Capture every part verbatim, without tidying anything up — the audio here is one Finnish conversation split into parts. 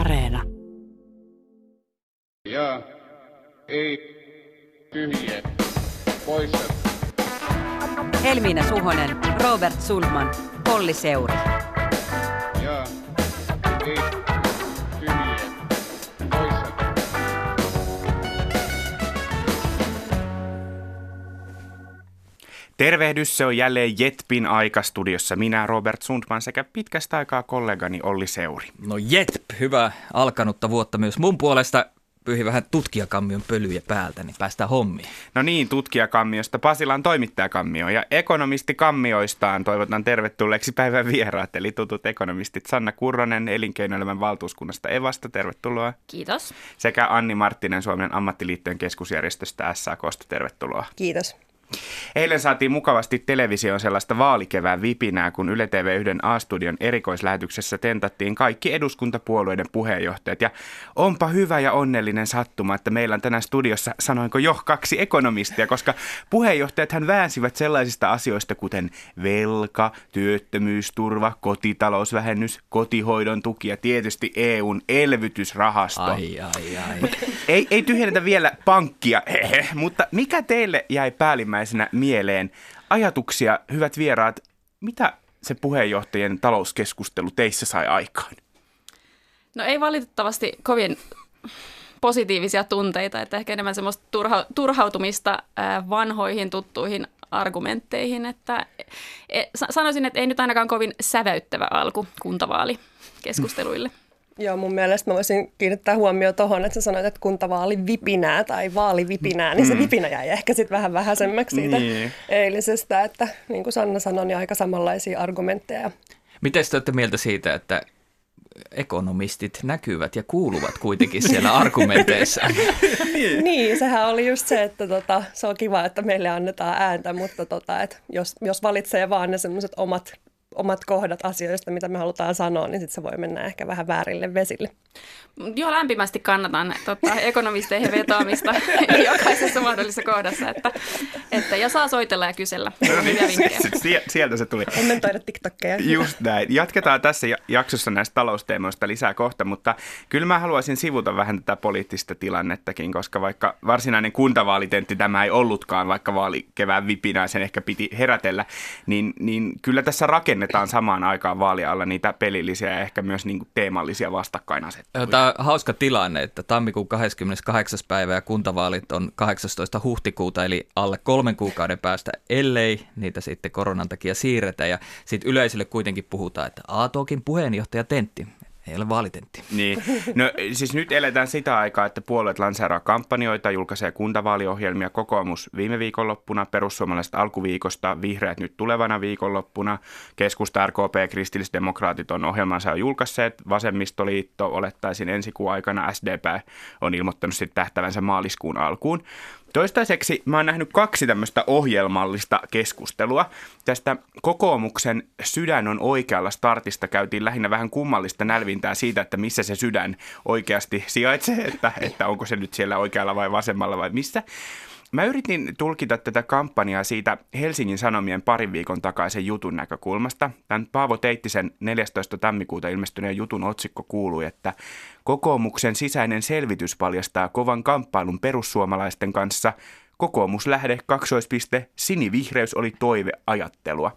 Areena. Ja ei tyhjiä poissa. Helmiina Suhonen, Robert Sundman, Olli Seuri. Ja ei tyhjiä poissa. Tervehdys, se on jälleen JETPin aika studiossa. Minä, Robert Sundman, sekä pitkästä aikaa kollegani Olli Seuri. No JETP, hyvää alkanutta vuotta myös mun puolesta. Pyhi vähän tutkijakammion pölyjä päältä, niin päästään hommiin. No niin, tutkijakammiosta Pasilan toimittajakammio ja ekonomistikammioistaan toivotan tervetulleeksi päivän vieraat, eli tutut ekonomistit Sanna Kurronen elinkeinoelämän valtuuskunnasta Evasta, tervetuloa. Kiitos. Sekä Anni Marttinen Suomen ammattiliittojen keskusjärjestöstä S A K:sta, tervetuloa. Kiitos. Eilen saatiin mukavasti televisioon sellaista vaalikevään vipinää, kun Yle T V yksi A-studion erikoislähetyksessä tentattiin kaikki eduskuntapuolueiden puheenjohtajat. Ja onpa hyvä ja onnellinen sattuma, että meillä on tänään studiossa, sanoinko jo, kaksi ekonomistia, koska puheenjohtajathan väänsivät sellaisista asioista kuten velka, työttömyysturva, kotitalousvähennys, kotihoidon tuki ja tietysti E U:n elvytysrahasto. Ai, ai, ai. Mut ei, ei tyhjennetä vielä pankkia, hehe, mutta mikä teille jäi päällimmäisenä mieleen? Ajatuksia, hyvät vieraat, mitä se puheenjohtajien talouskeskustelu teissä sai aikaan? No ei valitettavasti kovin positiivisia tunteita, että ehkä enemmän semmoista turha, turhautumista vanhoihin tuttuihin argumentteihin, että sanoisin, että ei nyt ainakaan kovin säväyttävä alku kuntavaalikeskusteluille. Mm. Joo, mun mielestä mä voisin kiinnittää huomioon tuohon, että sä sanoit, että kuntavaali vipinää tai vaalivipinää, niin se vipinä jäi ehkä sitten vähän vähäisemmäksi siitä niin eilisestä, että niin kuin Sanna sanoi, niin aika samanlaisia argumentteja. Miten te olette mieltä siitä, että ekonomistit näkyvät ja kuuluvat kuitenkin siellä argumenteissa? niin. niin, sehän oli just se, että tota, se on kiva, että meille annetaan ääntä, mutta tota, et jos, jos valitsee vaan ne sellaiset omat omat kohdat asioista, mitä me halutaan sanoa, niin sitten se voi mennä ehkä vähän väärille vesille. Joo, lämpimästi kannatan tota, ekonomisteihin vetoamista jokaisessa mahdollisessa kohdassa, että, että ja saa soitella ja kysellä. Sieltä se tuli. Kommentoida TikTokkeja. Just näin. Jatketaan tässä jaksossa näistä talousteemoista lisää kohta, mutta kyllä mä haluaisin sivuta vähän tätä poliittista tilannettakin, koska vaikka varsinainen kuntavaalitentti tämä ei ollutkaan, vaikka vaalikevään vipinää sen ehkä piti herätellä, niin, niin kyllä tässä rakennetaan samaan aikaan vaalien alla niitä pelillisiä ja ehkä myös niin kuin teemallisia vastakkainasetteluja. Tämä on hauska tilanne, että tammikuun kahdeskymmeneskahdeksas päivä ja kuntavaalit on kahdeksastoista huhtikuuta, eli alle kolmen kuukauden päästä, ellei niitä sitten koronan takia siirretä. Ja sitten yleisölle kuitenkin puhutaan, että A-tokin puheenjohtaja tentti. Ei ole vaalitentti. Niin. No siis nyt eletään sitä aikaa, että puolueet lanseeraa kampanjoita, julkaisee kuntavaaliohjelmia, kokoomus viime viikonloppuna, perussuomalaiset alkuviikosta, vihreät nyt tulevana viikonloppuna, keskusta, R K P ja kristillisdemokraatit on ohjelmansa jo julkaisseet, vasemmistoliitto olettaisin ensi kuun aikana, S D P on ilmoittanut sitten tähtävänsä maaliskuun alkuun. Toistaiseksi mä oon nähnyt kaksi tämmöistä ohjelmallista keskustelua. Tästä kokoomuksen sydän on oikealla startista käytiin lähinnä vähän kummallista nälvintää siitä, että missä se sydän oikeasti sijaitsee, että, että onko se nyt siellä oikealla vai vasemmalla vai missä. Mä yritin tulkita tätä kampanjaa siitä Helsingin Sanomien parin viikon takaisen jutun näkökulmasta. Tämän Paavo Teittisen neljästoista tammikuuta ilmestyneen jutun otsikko kuului, että kokoomuksen sisäinen selvitys paljastaa kovan kamppailun perussuomalaisten kanssa. Kokoomuslähde, kaksoispiste, sinivihreys oli toiveajattelua.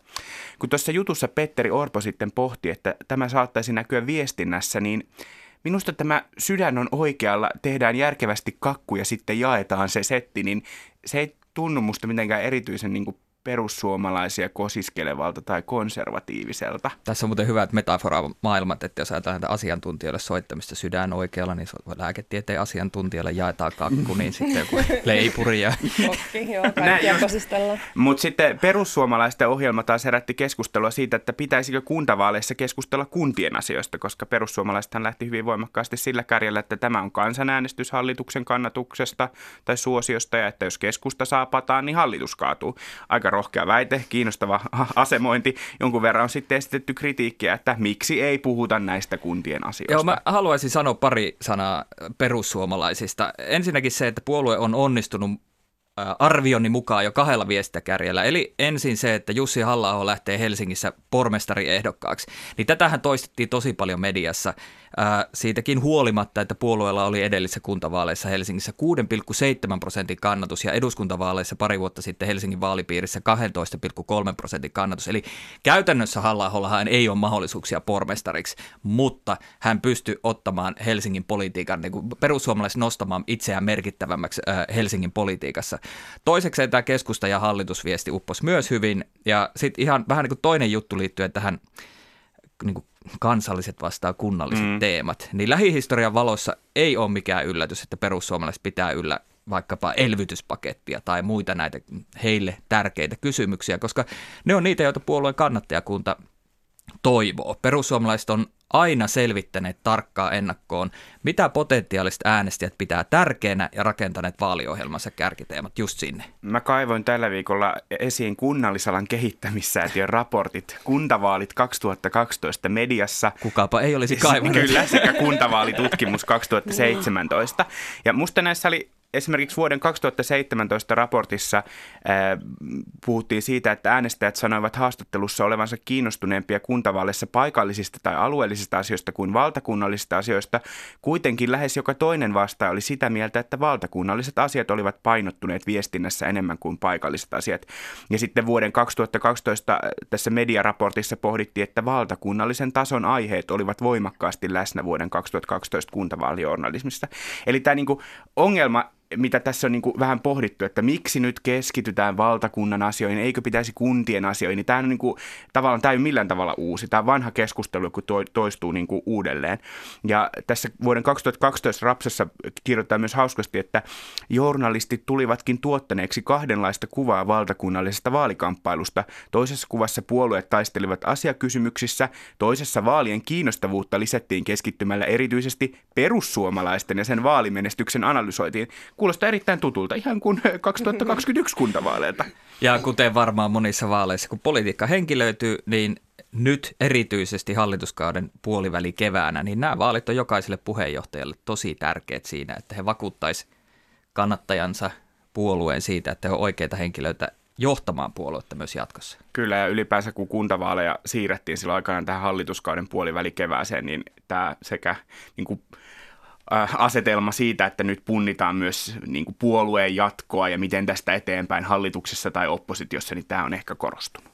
Kun tuossa jutussa Petteri Orpo sitten pohti, että tämä saattaisi näkyä viestinnässä, niin minusta tämä sydän on oikealla, tehdään järkevästi kakku ja sitten jaetaan se setti, niin se ei tunnu musta mitenkään erityisen niin kuin perussuomalaisia kosiskelevalta tai konservatiiviselta. Tässä on muuten hyvät metaforamaailmat, että jos ajatellaan näitä asiantuntijoille soittamista sydän oikealla, niin lääketieteen asiantuntijoille jaetaan kakku, niin sitten joku leipuri ja kokki, joo, kaikkia kosistellaan. Mutta sitten perussuomalaisten ohjelma taas herätti keskustelua siitä, että pitäisikö kuntavaaleissa keskustella kuntien asioista, koska perussuomalaisethan lähti hyvin voimakkaasti sillä kärjellä, että tämä on kansanäänestys hallituksen kannatuksesta tai suosiosta ja että jos keskusta saa pataan, niin hallitus kaatuu. Aika rohkea väite, kiinnostava asemointi. Jonkun verran on sitten esitetty kritiikkiä, että miksi ei puhuta näistä kuntien asioista. Joo, mä haluaisin sanoa pari sanaa perussuomalaisista. Ensinnäkin se, että puolue on onnistunut arvioni mukaan jo kahdella viestikärjellä. Eli ensin se, että Jussi Halla-aho lähtee Helsingissä pormestariehdokkaaksi. Niin tätähän toistettiin tosi paljon mediassa. Ää, siitäkin huolimatta, että puolueella oli edellisissä kuntavaaleissa Helsingissä kuusi pilkku seitsemän prosentin kannatus ja eduskuntavaaleissa pari vuotta sitten Helsingin vaalipiirissä kaksitoista pilkku kolme prosentin kannatus. Eli käytännössä Halla-ahollahan ei ole mahdollisuuksia pormestariksi, mutta hän pystyi ottamaan Helsingin politiikan, niin kuin perussuomalaiset nostamaan itseään merkittävämmäksi ää, Helsingin politiikassa. Toiseksi tämä keskusta- ja hallitusviesti upposi myös hyvin, ja sitten ihan vähän niin kuin toinen juttu liittyen tähän niin kuin kansalliset vastaan kunnalliset mm. teemat, niin lähihistorian valossa ei ole mikään yllätys, että perussuomalaiset pitää yllä vaikkapa elvytyspakettia tai muita näitä heille tärkeitä kysymyksiä, koska ne on niitä, joita puolueen kannattajakunta toivoo. Perussuomalaiset on aina selvittäneet tarkkaan ennakkoon, mitä potentiaaliset äänestäjät pitää tärkeänä ja rakentaneet vaaliohjelmansa kärkiteemat just sinne. Mä kaivoin tällä viikolla esiin kunnallisalan kehittämissäätiön raportit kuntavaalit kaksituhattakaksitoista mediassa. Kukapa ei olisi kaivannut. Kyllä, sekä kuntavaalitutkimus kaksituhattaseitsemäntoista. Ja musta näissä oli esimerkiksi vuoden kaksituhattaseitsemäntoista raportissa ää, puhuttiin siitä, että äänestäjät sanoivat haastattelussa olevansa kiinnostuneempia kuntavaaleissa paikallisista tai alueellisista asioista kuin valtakunnallisista asioista. Kuitenkin lähes joka toinen vastaaja oli sitä mieltä, että valtakunnalliset asiat olivat painottuneet viestinnässä enemmän kuin paikalliset asiat. Ja sitten vuoden kaksituhattakaksitoista tässä mediaraportissa pohdittiin, että valtakunnallisen tason aiheet olivat voimakkaasti läsnä vuoden kaksituhattakaksitoista kuntavaalijournalismissa. Eli tämä niinku ongelma, mitä tässä on niin kuin vähän pohdittu, että miksi nyt keskitytään valtakunnan asioihin, eikö pitäisi kuntien asioihin, niin tämä on niin kuin, tavallaan, tämä ei ole millään tavalla uusi. Tämä on vanha keskustelu, kun toistuu niin kuin uudelleen. Ja tässä vuoden kaksituhattakaksitoista Rapsassa kirjoittaa myös hauskasti, että journalistit tulivatkin tuottaneeksi kahdenlaista kuvaa valtakunnallisesta vaalikamppailusta. Toisessa kuvassa puolueet taistelivat asiakysymyksissä, toisessa vaalien kiinnostavuutta lisättiin keskittymällä erityisesti perussuomalaisten ja sen vaalimenestyksen analysoitiin. Kuulostaa erittäin tutulta, ihan kuin kaksituhattakaksikymmentäyksi kuntavaaleilta. Ja kuten varmaan monissa vaaleissa, kun politiikka henkilöityy, niin nyt erityisesti hallituskauden puoliväli keväänä, niin nämä vaalit on jokaiselle puheenjohtajalle tosi tärkeät siinä, että he vakuuttaisivat kannattajansa puolueen siitä, että he ovat oikeita henkilöitä johtamaan puoluetta myös jatkossa. Kyllä, ja ylipäänsä kun kuntavaaleja siirrettiin silloin aikanaan tähän hallituskauden puoliväli kevääseen, niin tämä sekä niin kuin asetelma siitä, että nyt punnitaan myös niin kuin puolueen jatkoa ja miten tästä eteenpäin hallituksessa tai oppositiossa, niin tämä on ehkä korostunut.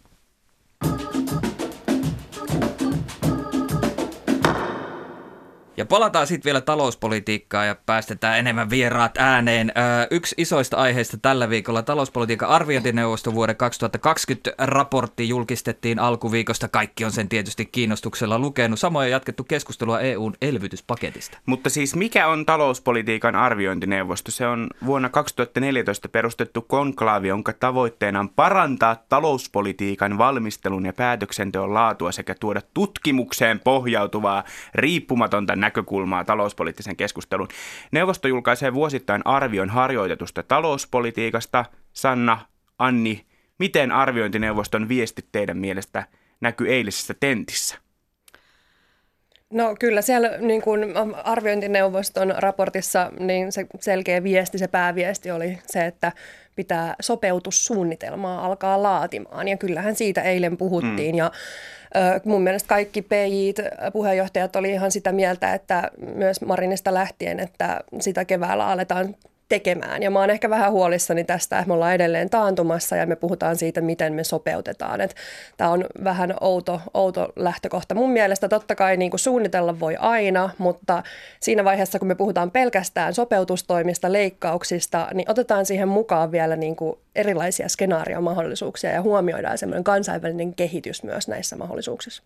Ja palataan sitten vielä talouspolitiikkaan ja päästetään enemmän vieraat ääneen. Öö, yksi isoista aiheista tällä viikolla talouspolitiikan arviointineuvosto vuoden kaksituhattakaksikymmentä raportti julkistettiin alkuviikosta. Kaikki on sen tietysti kiinnostuksella lukenut. Samoin on jatkettu keskustelua E U:n elvytyspaketista. Mutta siis mikä on talouspolitiikan arviointineuvosto? Se on vuonna kaksituhattaneljätoista perustettu konklaavi, jonka tavoitteena on parantaa talouspolitiikan valmistelun ja päätöksenteon laatua sekä tuoda tutkimukseen pohjautuvaa riippumatonta näkökulmaa talouspoliittisen keskustelun. Neuvosto julkaisee vuosittain arvion harjoitetusta talouspolitiikasta. Sanna, Anni, miten arviointineuvoston viestit teidän mielestä näkyy eilisessä tentissä? No kyllä siellä niin kuin arviointineuvoston raportissa niin se selkeä viesti, se pääviesti oli se, että pitää sopeutussuunnitelmaa alkaa laatimaan. Ja kyllähän siitä eilen puhuttiin. Mm. Ja äh, mun mielestä kaikki P J:t, puheenjohtajat oli ihan sitä mieltä, että myös Marinista lähtien, että sitä keväällä aletaan tekemään. Ja mä oon ehkä vähän huolissani tästä, että me ollaan edelleen taantumassa ja me puhutaan siitä, miten me sopeutetaan. Tämä on vähän outo, outo lähtökohta. Mun mielestä totta kai niin kuin suunnitella voi aina, mutta siinä vaiheessa, kun me puhutaan pelkästään sopeutustoimista, leikkauksista, niin otetaan siihen mukaan vielä niin kuin erilaisia skenaariomahdollisuuksia ja huomioidaan semmoinen kansainvälinen kehitys myös näissä mahdollisuuksissa.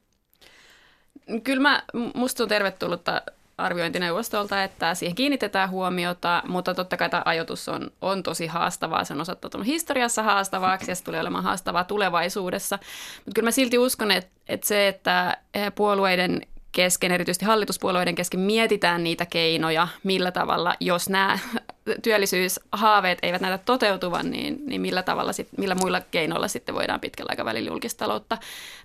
Kyllä mä, musta on tervetullutta arviointineuvostolta, että siihen kiinnitetään huomiota, mutta totta kai tämä ajoitus on, on tosi haastavaa. Se on osoittautunut historiassa haastavaaksi ja se tulee olemaan haastavaa tulevaisuudessa. Mutta kyllä mä silti uskon, että, että se, että puolueiden kesken, erityisesti hallituspuolueiden kesken mietitään niitä keinoja, millä tavalla, jos nämä työllisyyshaaveet eivät näytä toteutuvan, niin, niin millä tavalla sit, millä muilla keinoilla sitten voidaan pitkällä aikavälillä julkistaloutta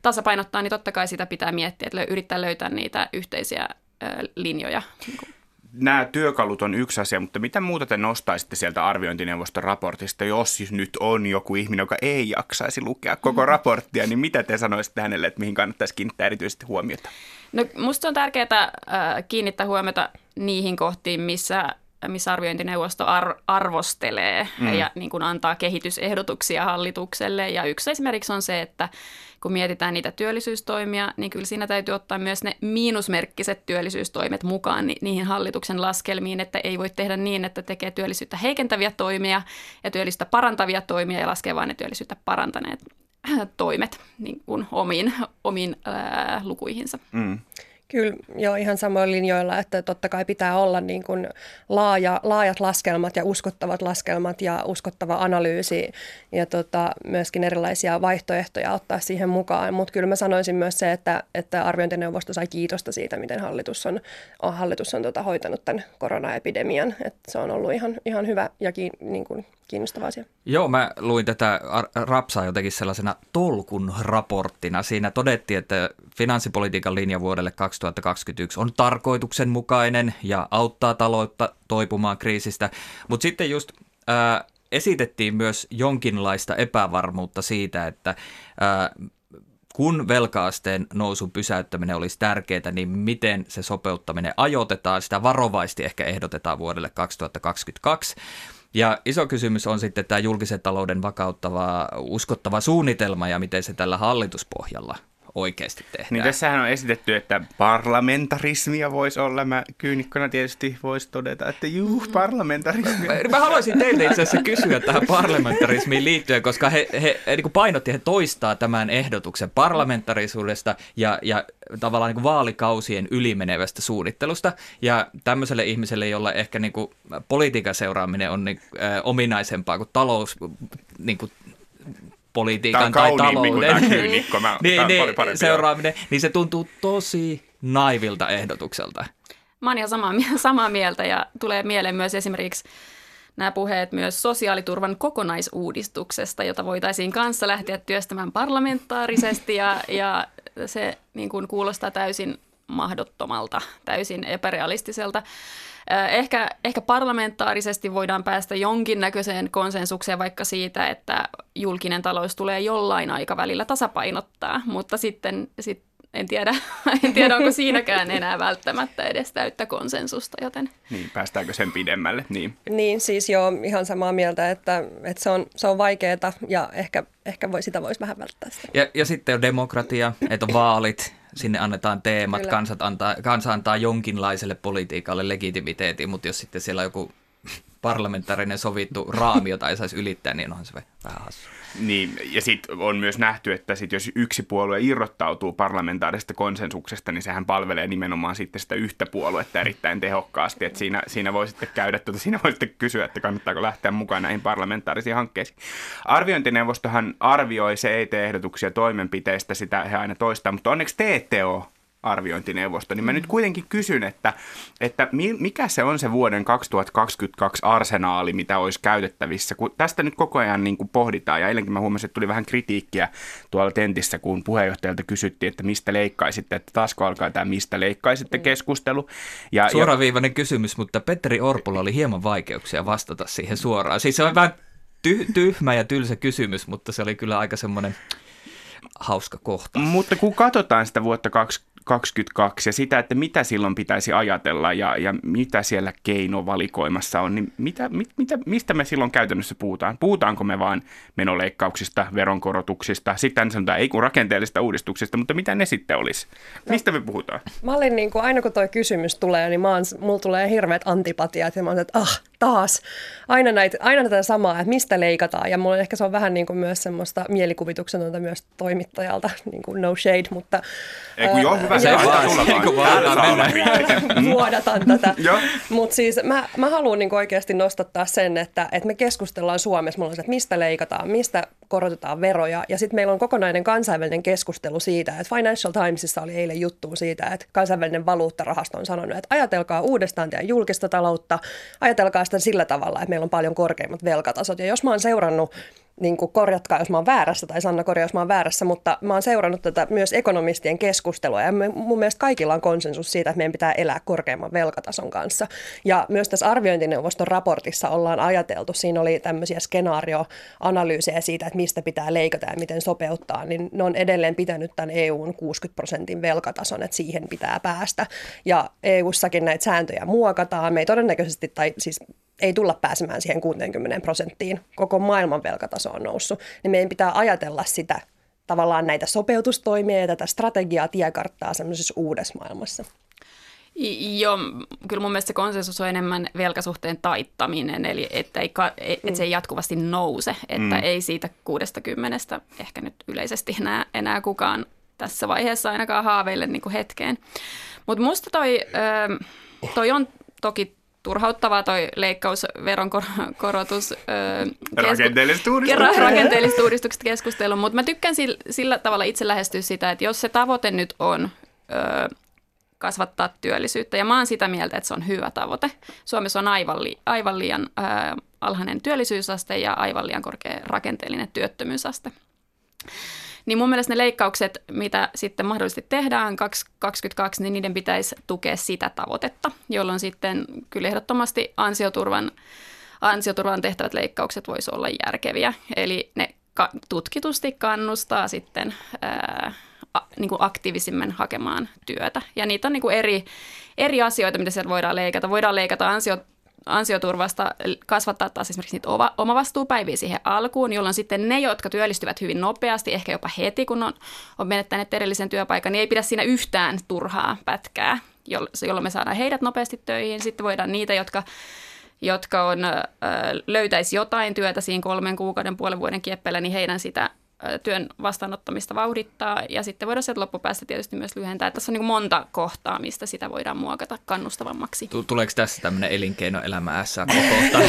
tasapainottaa, niin totta kai sitä pitää miettiä, että yrittää löytää niitä yhteisiä linjoja. nämä työkalut on yksi asia, mutta mitä muuta te nostaisitte sieltä arviointineuvoston raportista, jos nyt on joku ihminen, joka ei jaksaisi lukea koko raporttia, niin mitä te sanoisitte hänelle, että mihin kannattaisi kiinnittää erityisesti huomiota? No musta on tärkeää kiinnittää huomiota niihin kohtiin, missä, missä arviointineuvosto ar- arvostelee mm. ja niin kuin antaa kehitysehdotuksia hallitukselle. Ja yksi esimerkiksi on se, että kun mietitään niitä työllisyystoimia, niin kyllä siinä täytyy ottaa myös ne miinusmerkkiset työllisyystoimet mukaan niihin hallituksen laskelmiin, että ei voi tehdä niin, että tekee työllisyyttä heikentäviä toimia ja työllisyyttä parantavia toimia ja laskee vain ne työllisyyttä parantaneet toimet niin kuin omiin, omiin ää, lukuihinsa. Mm. Kyllä, joo, ihan samoin linjoilla, että totta kai pitää olla niin kuin laaja, laajat laskelmat ja uskottavat laskelmat ja uskottava analyysi ja tota, myöskin erilaisia vaihtoehtoja ottaa siihen mukaan. Mutta kyllä mä sanoisin myös se, että, että arviointineuvosto sai kiitosta siitä, miten hallitus on, hallitus on tota, hoitanut tämän koronaepidemian. Et se on ollut ihan, ihan hyvä ja ki, niin kuin kiinnostava asia. Joo, mä luin tätä rapsaa jotenkin sellaisena tolkun raporttina. Siinä todettiin, että finanssipolitiikan linja vuodelle kaksituhattakaksikymmentäyksi on tarkoituksenmukainen ja auttaa taloutta toipumaan kriisistä. Mutta sitten just ää, esitettiin myös jonkinlaista epävarmuutta siitä, että ää, kun velka-asteen nousun pysäyttäminen olisi tärkeää, niin miten se sopeuttaminen ajoitetaan. Sitä varovaisesti ehkä ehdotetaan vuodelle kaksituhattakaksikymmentäkaksi. Ja iso kysymys on sitten tämä julkisen talouden vakauttava, uskottava suunnitelma ja miten se tällä hallituspohjalla oikeasti tehdään. Niin tässähän on esitetty, että parlamentarismia voisi olla. Mä kyynikkona tietysti voisi todeta, että juu, parlamentarismia. Mä, mä haluaisin teiltä itse asiassa kysyä tähän parlamentarismiin liittyen, koska he, he niin kuin painotti, he toistaa tämän ehdotuksen parlamentarisuudesta ja, ja tavallaan niin kuin vaalikausien ylimenevästä suunnittelusta. Ja tämmöiselle ihmiselle, jolla ehkä niin kuin politiikan seuraaminen on niin, äh, ominaisempaa kuin talous... Niin kuin, politiikan tai talouden kyynikko, mä, niin, niin, seuraaminen, niin se tuntuu tosi naivilta ehdotukselta. Mä oon ihan samaa, samaa mieltä ja tulee mieleen myös esimerkiksi nämä puheet myös sosiaaliturvan kokonaisuudistuksesta, jota voitaisiin kanssa lähteä työstämään parlamentaarisesti ja, ja se niin kuin kuulostaa täysin mahdottomalta, täysin epärealistiselta. Ehkä, ehkä parlamentaarisesti voidaan päästä jonkinnäköiseen konsensukseen vaikka siitä, että julkinen talous tulee jollain aikavälillä tasapainottaa, mutta sitten sit en, tiedä, en tiedä, onko siinäkään enää välttämättä edes täyttä konsensusta, joten... Niin, päästäänkö sen pidemmälle? Niin, niin siis joo, ihan samaa mieltä, että, että se on, se on vaikeaa ja ehkä, ehkä voi, sitä voisi vähän välttää sitä. Ja, ja sitten on demokratia, että on vaalit. Sinne annetaan teemat, kansat antaa, kansa antaa jonkinlaiselle politiikalle legitimiteetin, mutta jos sitten siellä on joku parlamentaarinen sovittu raami, jota ei saisi ylittää, niin onhan se vähän hassu. Niin, ja sitten on myös nähty, että sit jos yksi puolue irrottautuu parlamentaarisesta konsensuksesta, niin sehän palvelee nimenomaan sitten sitä yhtä puoluetta erittäin tehokkaasti. Et siinä, siinä voi sitten käydä, tuota, siinä voi sitten kysyä, että kannattaako lähteä mukaan näihin parlamentaarisiin hankkeisiin. Arviointineuvostohan arvioi, se ei tee ehdotuksia toimenpiteistä, sitä he aina toistaa, mutta onneksi te ette ole arviointineuvosto, niin mä nyt kuitenkin kysyn, että, että mikä se on se vuoden kaksituhattakaksikymmentäkaksi arsenaali, mitä olisi käytettävissä, kun tästä nyt koko ajan niin kuin pohditaan, ja eilenkin mä huomasin, että tuli vähän kritiikkiä tuolla tentissä, kun puheenjohtajalta kysyttiin, että mistä leikkaisitte, että taasko alkaa tämä mistä leikkaisitte keskustelu. Ja, suoraviivainen ja... kysymys, mutta Petteri Orpolla oli hieman vaikeuksia vastata siihen suoraan. Siis se on vähän tyh- tyhmä ja tylsä kysymys, mutta se oli kyllä aika semmoinen hauska kohta. Mutta kun katsotaan sitä vuotta kaksituhattakaksikymmentäkaksi ja sitä, että mitä silloin pitäisi ajatella ja, ja mitä siellä keinovalikoimassa on, niin mitä, mit, mitä, mistä me silloin käytännössä puhutaan? Puhutaanko me vaan menoleikkauksista, veronkorotuksista, sitten sanotaan ei kun rakenteellisista uudistuksista, mutta mitä ne sitten olisi? Mistä me puhutaan? Mä olin niin kuin, aina kun toi kysymys tulee, niin mä oon, mulla tulee hirveät antipatiat ja mä oon, että ah, taas, aina, näitä, aina tätä samaa, että mistä leikataan. Ja mulla ehkä se on vähän niin kuin myös semmoista mielikuvituksetonta myös toimittajalta, niin kuin no shade, mutta... Ei kun joo, hyvä, se vaan, kun vaan vuodatan tätä. Mutta siis mä, mä haluan niin oikeasti nostattaa sen, että, että me keskustellaan Suomessa, mulla on se, että mistä leikataan, mistä korotetaan veroja. Ja sitten meillä on kokonainen kansainvälinen keskustelu siitä, että Financial Timesissa oli eilen juttu siitä, että kansainvälinen valuuttarahasto on sanonut, että ajatelkaa uudestaan teidän julkista taloutta, ajatelkaa sillä tavalla, että meillä on paljon korkeimmat velkatasot. Ja jos mä oon seurannut niin kuin korjatkaa, jos mä oon väärässä, tai Sanna korjaa, jos mä oon väärässä, mutta mä oon seurannut tätä myös ekonomistien keskustelua, ja mun mielestä kaikilla on konsensus siitä, että meidän pitää elää korkeamman velkatason kanssa. Ja myös tässä arviointineuvoston raportissa ollaan ajateltu, siinä oli tämmöisiä skenaarioanalyysejä siitä, että mistä pitää leikata ja miten sopeuttaa, niin ne on edelleen pitänyt tämän E U:n kuudenkymmenen prosentin velkatason, että siihen pitää päästä. Ja E U:ssakin näitä sääntöjä muokataan, me ei todennäköisesti, tai siis ei tulla pääsemään siihen kuuteenkymmeneen prosenttiin, koko maailman velkataso on noussut, niin meidän pitää ajatella sitä tavallaan näitä sopeutustoimia ja tätä strategiaa, tiekarttaa semmoisessa uudessa maailmassa. Joo, kyllä mun mielestä se konsensus on enemmän velkasuhteen taittaminen, eli että, ei, että se ei jatkuvasti nouse, että mm. ei siitä kuudestakymmenestä ehkä nyt yleisesti enää, enää kukaan tässä vaiheessa ainakaan haaveille niin kuin hetkeen. Mutta musta toi, toi on toki turhauttavaa toi leikkaus, veron korotus, rakenteellisista uudistuksista keskustelu, mutta mä tykkään sillä, sillä tavalla itse lähestyä sitä, että jos se tavoite nyt on ö, kasvattaa työllisyyttä, ja mä oon sitä mieltä, että se on hyvä tavoite. Suomessa on aivan, li, aivan liian ö, alhainen työllisyysaste ja aivan liian korkea rakenteellinen työttömyysaste. Niin mun mielestä ne leikkaukset, mitä sitten mahdollisesti tehdään kaksikymmentäkaksikymmentäkaksi, niin niiden pitäisi tukea sitä tavoitetta, jolloin sitten kyllä ehdottomasti ansioturvan, ansioturvan tehtävät leikkaukset voisi olla järkeviä. Eli ne ka- tutkitusti kannustaa sitten ää, a, niin kuin aktiivisimmin hakemaan työtä. Ja niitä on niin kuin eri, eri asioita, mitä sieltä voidaan leikata. Voidaan leikata ansioturvaa. ansioturvasta kasvattaa taas esimerkiksi niitä omavastuupäiviä siihen alkuun, jolloin sitten ne, jotka työllistyvät hyvin nopeasti, ehkä jopa heti, kun on, on menettäneet edellisen työpaikan, niin ei pidä siinä yhtään turhaa pätkää, jolloin me saadaan heidät nopeasti töihin. Sitten voidaan niitä, jotka, jotka on, löytäisi jotain työtä siinä kolmen kuukauden, puolen vuoden kieppeillä, niin heidän sitä työn vastaanottamista vauhdittaa, ja sitten voidaan sieltä loppupäästä tietysti myös lyhentää. Tässä on niin monta kohtaa, mistä sitä voidaan muokata kannustavammaksi. Tuleeko tässä tämmöinen elinkeinoelämä S A K-kohta?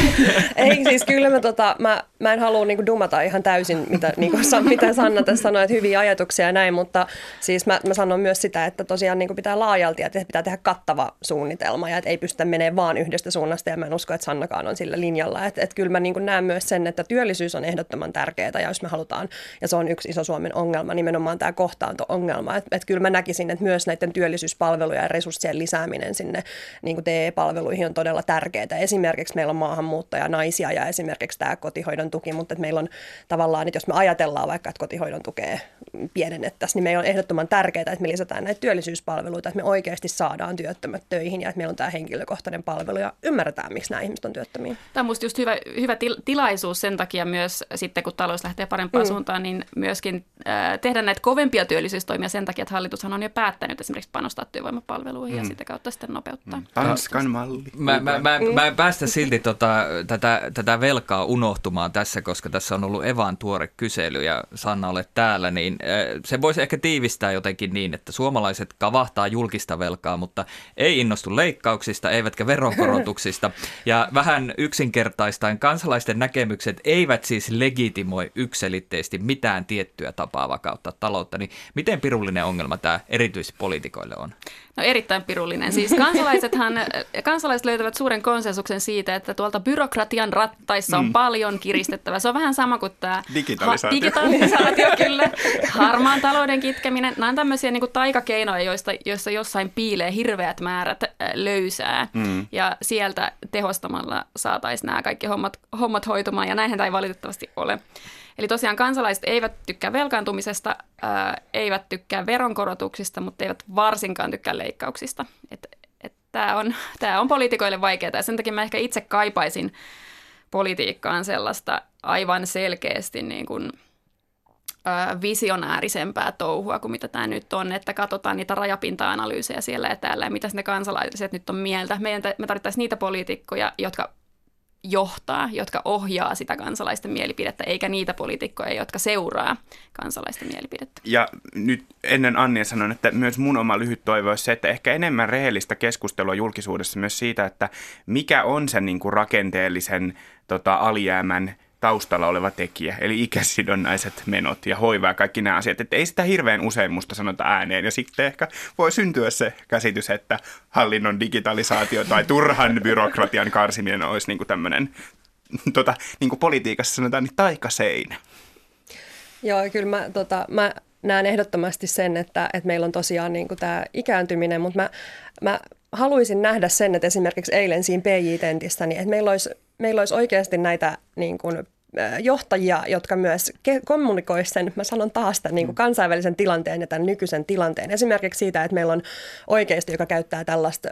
Ei, siis kyllä mä, tota, mä, mä en halua niin kuin dumata ihan täysin, mitä, niin kuin, mitä Sanna tässä sanoi, että hyviä ajatuksia ja näin, mutta siis mä, mä sanon myös sitä, että tosiaan niin kuin pitää laajalti, että pitää tehdä kattava suunnitelma, ja että ei pystytä menemään vaan yhdestä suunnasta, ja mä en usko, että Sannakaan on sillä linjalla. Että et kyllä mä niin kuin näen myös sen, että työllisyys on ehdottoman tärkeää, ja jos me halutaan. Ja se on yksi iso Suomen ongelma, nimenomaan tämä kohtaanto-ongelma. Että et kyllä mä näkisin, että myös näiden työllisyyspalveluja ja resurssien lisääminen sinne niin T E-palveluihin on todella tärkeää. Esimerkiksi meillä on maahanmuuttajanaisia ja esimerkiksi tämä kotihoidon tuki, mutta meillä on tavallaan, että jos me ajatellaan vaikka, että kotihoidon tukea pienennettäisiin, niin meillä on ehdottoman tärkeää, että me lisätään näitä työllisyyspalveluita, että me oikeasti saadaan työttömät töihin ja että meillä on tämä henkilökohtainen palvelu ja ymmärretään, miksi nämä ihmiset on työttömiä. Tämä on musta just hyvä, hyvä til- tilaisuus sen takia myös sitten, kun talous lähtee parempaan mm. suuntaan, niin myöskin äh, tehdä näitä kovempia työllisyystoimia sen takia, että hallitushan on jo päättänyt esimerkiksi panostaa työvoimapalveluihin mm. ja sitä kautta sitten nopeuttaa. Mm. Tanskan malli. Mä, mä, mä, mm. mä en päästä silti tota, tätä, tätä velkaa unohtumaan tässä, koska tässä on ollut Evan tuore kysely ja Sanna olet täällä, niin äh, se voisi ehkä tiivistää jotenkin niin, että suomalaiset kavahtaa julkista velkaa, mutta ei innostu leikkauksista, eivätkä veronkorotuksista ja vähän yksinkertaistaen kansalaisten näkemykset eivät siis legitimoi yksiselitteisesti mitään mitään tiettyä tapaa vakauttaa taloutta, niin miten pirullinen ongelma tämä erityisesti poliitikoille on? No erittäin pirullinen. Siis kansalaisethan, kansalaiset löytävät suuren konsensuksen siitä, että tuolta byrokratian rattaissa on mm. paljon kiristettävä. Se on vähän sama kuin tämä digitalisaatio, ha- digitalisaatio kyllä. Harmaan talouden kitkeminen. Nämä on tämmöisiä niin kuin taikakeinoja, joista, joissa jossain piilee hirveät määrät löysää mm. ja sieltä tehostamalla saataisiin nämä kaikki hommat, hommat hoitumaan ja näinhän tämä ei valitettavasti ole. Eli tosiaan kansalaiset eivät tykkää velkaantumisesta, ää, eivät tykkää veronkorotuksista, mutta eivät varsinkaan tykkää leikkauksista. Tämä on, on poliitikoille vaikeaa ja sen takia mä ehkä itse kaipaisin politiikkaan sellaista aivan selkeästi niin kuin, ää, visionäärisempää touhua kuin mitä tämä nyt on, että katsotaan niitä rajapinta-analyysejä siellä ja täällä ja mitä ne kansalaiset nyt on mieltä. Meidän t- me tarvittaisiin niitä poliitikkoja, jotka johtaa, jotka ohjaa sitä kansalaisten mielipidettä, eikä niitä poliitikkoja, jotka seuraa kansalaisten mielipidettä. Ja nyt ennen Annia sanon, että myös mun oma lyhyt toivo on se, että ehkä enemmän rehellistä keskustelua julkisuudessa myös siitä, että mikä on se niin kuin rakenteellisen tota, alijäämän taustalla oleva tekijä, eli ikäsidonnaiset menot ja hoiva ja kaikki nämä asiat. Että ei sitä hirveän usein musta sanota ääneen, ja sitten ehkä voi syntyä se käsitys, että hallinnon digitalisaatio tai turhan byrokratian karsiminen olisi niin kuin tämmöinen tota, niin kuin politiikassa sanotaan, niin taikaseinä. Joo, kyllä mä, tota, mä näen ehdottomasti sen, että, että meillä on tosiaan niin kuin tämä ikääntyminen, mutta mä, mä haluaisin nähdä sen, että esimerkiksi eilen siinä P J-tentissä, niin että meillä olisi, meillä olisi oikeasti näitä niin kuin johtajia, jotka myös kommunikoivat sen, mä sanon taas tämän niin kuin kansainvälisen tilanteen ja tämän nykyisen tilanteen. Esimerkiksi siitä, että meillä on oikeasti, joka käyttää tällaista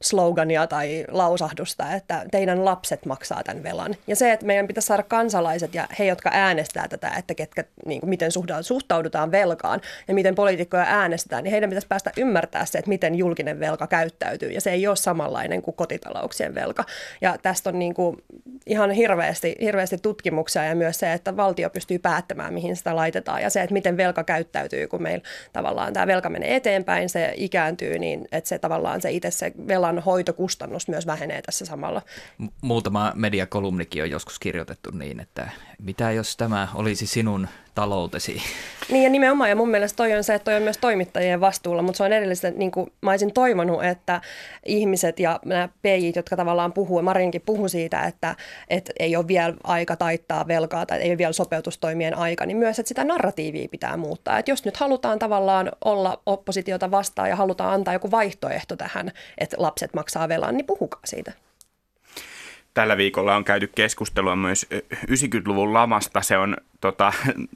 slogania tai lausahdusta, että teidän lapset maksaa tämän velan. Ja se, että meidän pitäisi saada kansalaiset ja he, jotka äänestää tätä, että ketkä, niin kuin, miten suhtaudutaan velkaan ja miten poliitikkoja äänestetään, niin heidän pitäisi päästä ymmärtämään se, että miten julkinen velka käyttäytyy. Ja se ei ole samanlainen kuin kotitalouksien velka. Ja tästä on niin kuin ihan hirveästi, hirveästi tutkimus. Ja myös se, että valtio pystyy päättämään, mihin sitä laitetaan ja se, että miten velka käyttäytyy, kun meillä tavallaan tämä velka menee eteenpäin, se ikääntyy, niin että se tavallaan se itse se velan hoitokustannus myös vähenee tässä samalla. Muutama mediakolumnikin on joskus kirjoitettu niin, että mitä jos tämä olisi sinun taloutesi? Niin ja nimenomaan, ja mun mielestä toi on se, että toi on myös toimittajien vastuulla, mutta se on edellistä, niin kuin mä olisin toivonut, että ihmiset ja nämä P J:t, jotka tavallaan puhuu, Marinkin puhuu siitä, että, että ei ole vielä aika taittaa velkaa tai ei ole vielä sopeutustoimien aika, niin myös, että sitä narratiivia pitää muuttaa. Että jos nyt halutaan tavallaan olla oppositiota vastaan ja halutaan antaa joku vaihtoehto tähän, että lapset maksaa velan, niin puhukaa siitä. Tällä viikolla on käyty keskustelua myös yhdeksänkymmentäluvun lamasta. Se on tota,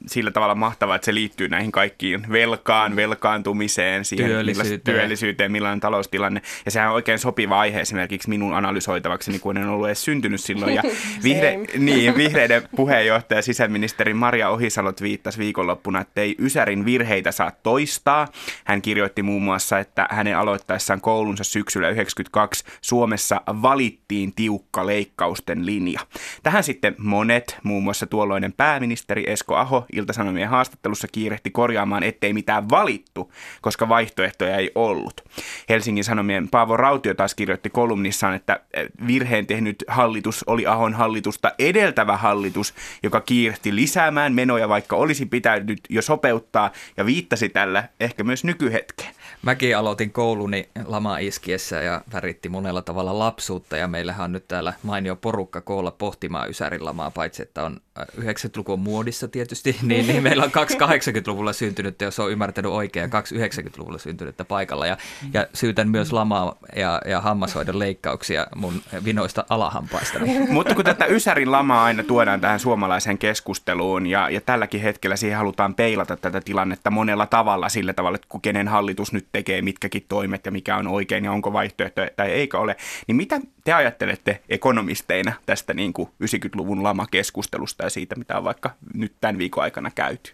sillä tavalla mahtavaa, että se liittyy näihin kaikkiin velkaan, velkaantumiseen, siihen työllisyyteen, työllisyyteen millainen taloustilanne. Ja sehän on oikein sopiva aihe esimerkiksi minun analysoitavakseni, kun en ollut edes syntynyt silloin. Ja vihre, niin, vihreiden puheenjohtaja sisäministeri Maria Ohisalo viittasi viikonloppuna, että ei Ysärin virheitä saa toistaa. Hän kirjoitti muun muassa, että hänen aloittaessaan koulunsa syksyllä yhdeksänkymmentäkaksi Suomessa valittiin tiukka leikkausten linja. Tähän sitten monet, muun muassa tuolloinen pääministeri Esko Aho Ilta-Sanomien haastattelussa kiirehti korjaamaan, ettei mitään valittu, koska vaihtoehtoja ei ollut. Helsingin Sanomien Paavo Rautio taas kirjoitti kolumnissaan, että virheen tehnyt hallitus oli Ahon hallitusta edeltävä hallitus, joka kiirehti lisäämään menoja, vaikka olisi pitänyt jo sopeuttaa, ja viittasi tällä ehkä myös nykyhetkeen. Mäkin aloitin kouluni lama iskiessä ja väritti monella tavalla lapsuutta, ja meillähän on nyt täällä mainio porukka koolla pohtimaan Ysärin lamaa, paitsi että on yhdeksänkymmentäluvun muodissa tietysti, niin, niin meillä on kaksi kahdeksankymmentäluvulla syntynyttä, jos on ymmärtänyt oikein, ja kaksi yhdeksänkymmentäluvulla syntynyttä paikalla. Ja, ja syytän myös lamaa ja, ja hammashoidon leikkauksia mun vinoista alahampaista. Mutta kun tätä Ysärin lamaa aina tuodaan tähän suomalaiseen keskusteluun, ja, ja tälläkin hetkellä siihen halutaan peilata tätä tilannetta monella tavalla, sillä tavalla, että kenen hallitus nyt tekee mitkäkin toimet, ja mikä on oikein, ja onko vaihtoehto tai eikö ole, niin mitä te ajattelette ekonomisteina tästä niin kuin yhdeksänkymmentäluvun lamakeskustelusta? Tai siitä, mitä on vaikka nyt tämän viikon aikana käyty?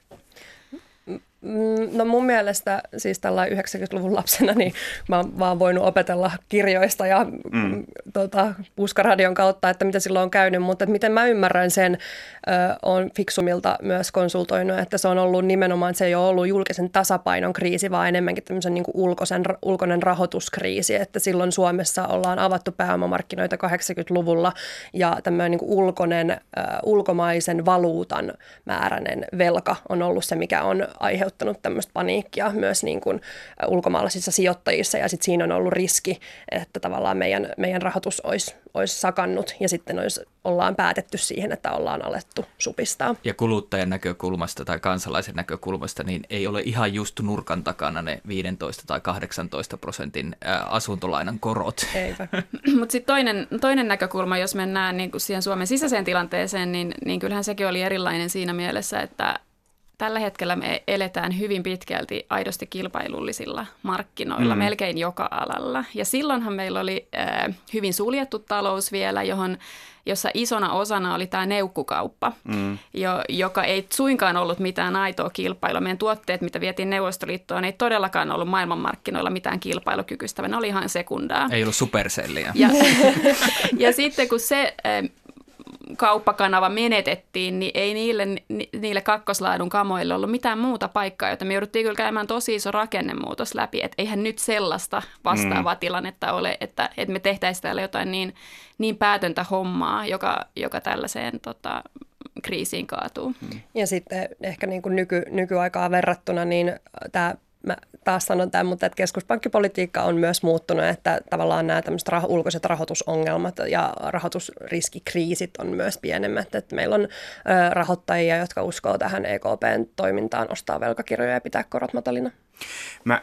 No mun mielestä siis tällainen yhdeksänkymmentäluvun lapsena, niin mä oon vaan voinut opetella kirjoista ja mm. tota, puskaradion kautta, että mitä silloin on käynyt, mutta että miten mä ymmärrän sen, on Fiksumilta myös konsultoinut, että se on ollut nimenomaan, se ei ole ollut julkisen tasapainon kriisi, vaan enemmänkin tämmöisen niin kuin ulkoisen, ulkoinen rahoituskriisi, että silloin Suomessa ollaan avattu pääomamarkkinoita kahdeksankymmentäluvulla ja tämmöinen niin kuin ulkoinen, ulkomaisen valuutan määräinen velka on ollut se, mikä on aiheuttanut tämmöistä paniikkia myös niin kuin ulkomaalaisissa sijoittajissa, ja sitten siinä on ollut riski, että tavallaan meidän, meidän rahoitus olisi, olisi sakannut, ja sitten olisi, ollaan päätetty siihen, että ollaan alettu supistaa. Ja kuluttajan näkökulmasta tai kansalaisen näkökulmasta niin ei ole ihan just nurkan takana ne viisitoista tai kahdeksantoista prosentin asuntolainan korot. Eipä. Mutta sitten toinen, toinen näkökulma, jos mennään niin kuin siihen Suomen sisäiseen tilanteeseen, niin, niin kyllähän sekin oli erilainen siinä mielessä, että tällä hetkellä me eletään hyvin pitkälti aidosti kilpailullisilla markkinoilla, mm. melkein joka alalla. Ja silloinhan meillä oli äh, hyvin suljettu talous vielä, johon, jossa isona osana oli tämä neukkukauppa, mm. jo, joka ei suinkaan ollut mitään aitoa kilpailua. Meidän tuotteet, mitä vietiin Neuvostoliittoon, ei todellakaan ollut maailmanmarkkinoilla mitään kilpailukykyistä. Ne oli ihan sekundaa. Ei ollut superselliä. Ja, ja sitten kun se... Äh, kauppakanava menetettiin, niin ei niille, ni, niille kakkoslaadun kamoille ollut mitään muuta paikkaa, joten me jouduttiin kyllä käymään tosi iso rakennemuutos läpi, että eihän nyt sellaista vastaavaa mm. tilannetta ole, että, että me tehtäisiin täällä jotain niin, niin päätöntä hommaa, joka, joka tällaiseen tota, kriisiin kaatuu. Ja sitten ehkä niin kuin nyky, nykyaikaa verrattuna, niin tämä Mä, taas sanon tämän, mutta että keskuspankkipolitiikka on myös muuttunut, että tavallaan nämä tämmöiset rah- ulkoiset rahoitusongelmat ja rahoitusriskikriisit on myös pienemmät. Että meillä on ö, rahoittajia, jotka uskoo tähän E K P:n toimintaan, ostaa velkakirjoja ja pitää korot matalina. Mä,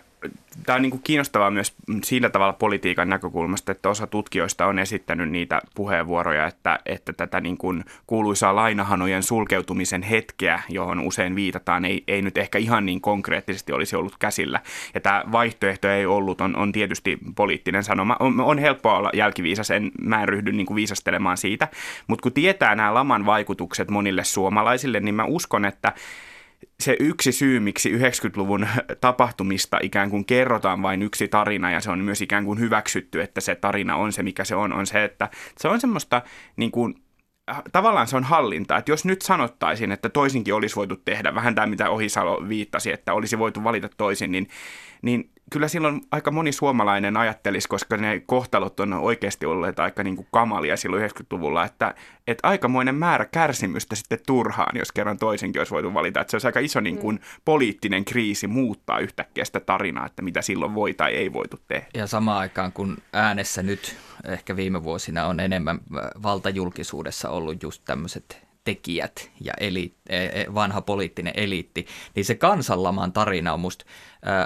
tää on niin kuin kiinnostavaa myös sillä tavalla politiikan näkökulmasta, että osa tutkijoista on esittänyt niitä puheenvuoroja, että, että tätä niin kuin kuuluisaa lainahanojen sulkeutumisen hetkeä, johon usein viitataan, ei, ei nyt ehkä ihan niin konkreettisesti olisi ollut käsillä. Ja tämä vaihtoehto ei ollut, on, on tietysti poliittinen sanoma. On, on helppoa olla jälkiviisas, en, mä en ryhdy niin kuin viisastelemaan siitä, mutta kun tietää nämä laman vaikutukset monille suomalaisille, niin mä uskon, että se yksi syy, miksi yhdeksänkymmentäluvun tapahtumista ikään kuin kerrotaan vain yksi tarina, ja se on myös ikään kuin hyväksytty, että se tarina on se, mikä se on, on se, että se on semmoista niin kuin, tavallaan se on hallinta, että jos nyt sanottaisiin, että toisinkin olisi voitu tehdä, vähän tämä mitä Ohisalo viittasi, että olisi voitu valita toisin, niin, niin kyllä silloin aika moni suomalainen ajattelisi, koska ne kohtalot on oikeasti olleet aika niin kuin kamalia silloin yhdeksänkymmentäluvulla, että, että aikamoinen määrä kärsimystä sitten turhaan, jos kerran toisinkin olisi voitu valita. Että se olisi aika iso niin kuin poliittinen kriisi muuttaa yhtäkkiä sitä tarinaa, että mitä silloin voi tai ei voitu tehdä. Ja samaan aikaan kun äänessä nyt ehkä viime vuosina on enemmän valtajulkisuudessa ollut just tämmöiset tekijät ja eli, vanha poliittinen eliitti, niin se kansanlaman tarina on musta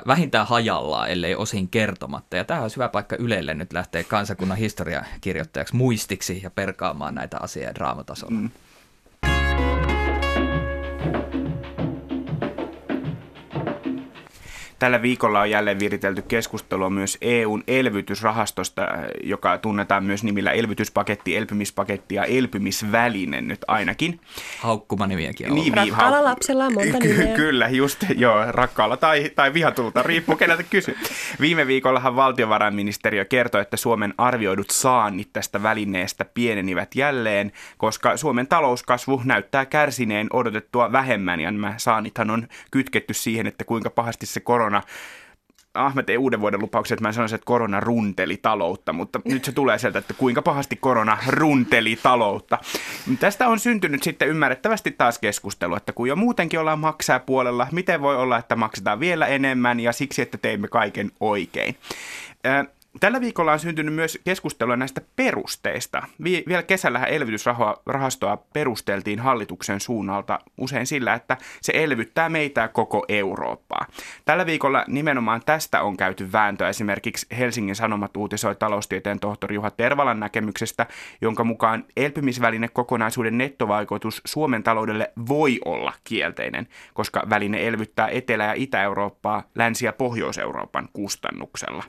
vähintään hajallaan, ellei osin kertomatta. Ja tämä on hyvä paikka Ylelle nyt lähteä kansakunnan historiakirjoittajaksi muistiksi ja perkaamaan näitä asioita draamatasolla. Mm. Tällä viikolla on jälleen viritelty keskustelua myös E U:n elvytysrahastosta, joka tunnetaan myös nimillä elvytyspaketti, elpymispaketti ja elpymisväline nyt ainakin. Haukkuma nimiäkin on. Niin, rakkaalla hauk- lapsella on monta nimeä. Ky- kyllä, just joo, rakkaalla tai, tai vihatulta, riippuu keneltä kysy. Viime viikollahan valtiovarainministeriö kertoi, että Suomen arvioidut saannit tästä välineestä pienenivät jälleen, koska Suomen talouskasvu näyttää kärsineen odotettua vähemmän, ja nämä saannithan on kytketty siihen, että kuinka pahasti se korona Ahmet ei uuden vuoden lupauksia, että mä sanoisin, että korona runteli taloutta, mutta nyt se tulee sieltä, että kuinka pahasti korona runteli taloutta. Tästä on syntynyt sitten ymmärrettävästi taas keskustelu, että kun jo muutenkin ollaan maksajapuolella, miten voi olla, että maksetaan vielä enemmän ja siksi, että teimme kaiken oikein. Tällä viikolla on syntynyt myös keskustelua näistä perusteista. Vielä kesällähän elvytysrahastoa perusteltiin hallituksen suunnalta usein sillä, että se elvyttää meitä koko Eurooppaa. Tällä viikolla nimenomaan tästä on käyty vääntöä. Esimerkiksi Helsingin Sanomat uutisoi taloustieteen tohtori Juha Tervalan näkemyksestä, jonka mukaan elpymisvälinekokonaisuuden nettovaikutus Suomen taloudelle voi olla kielteinen, koska väline elvyttää Etelä- ja Itä-Eurooppaa Länsi- ja Pohjois-Euroopan kustannuksella.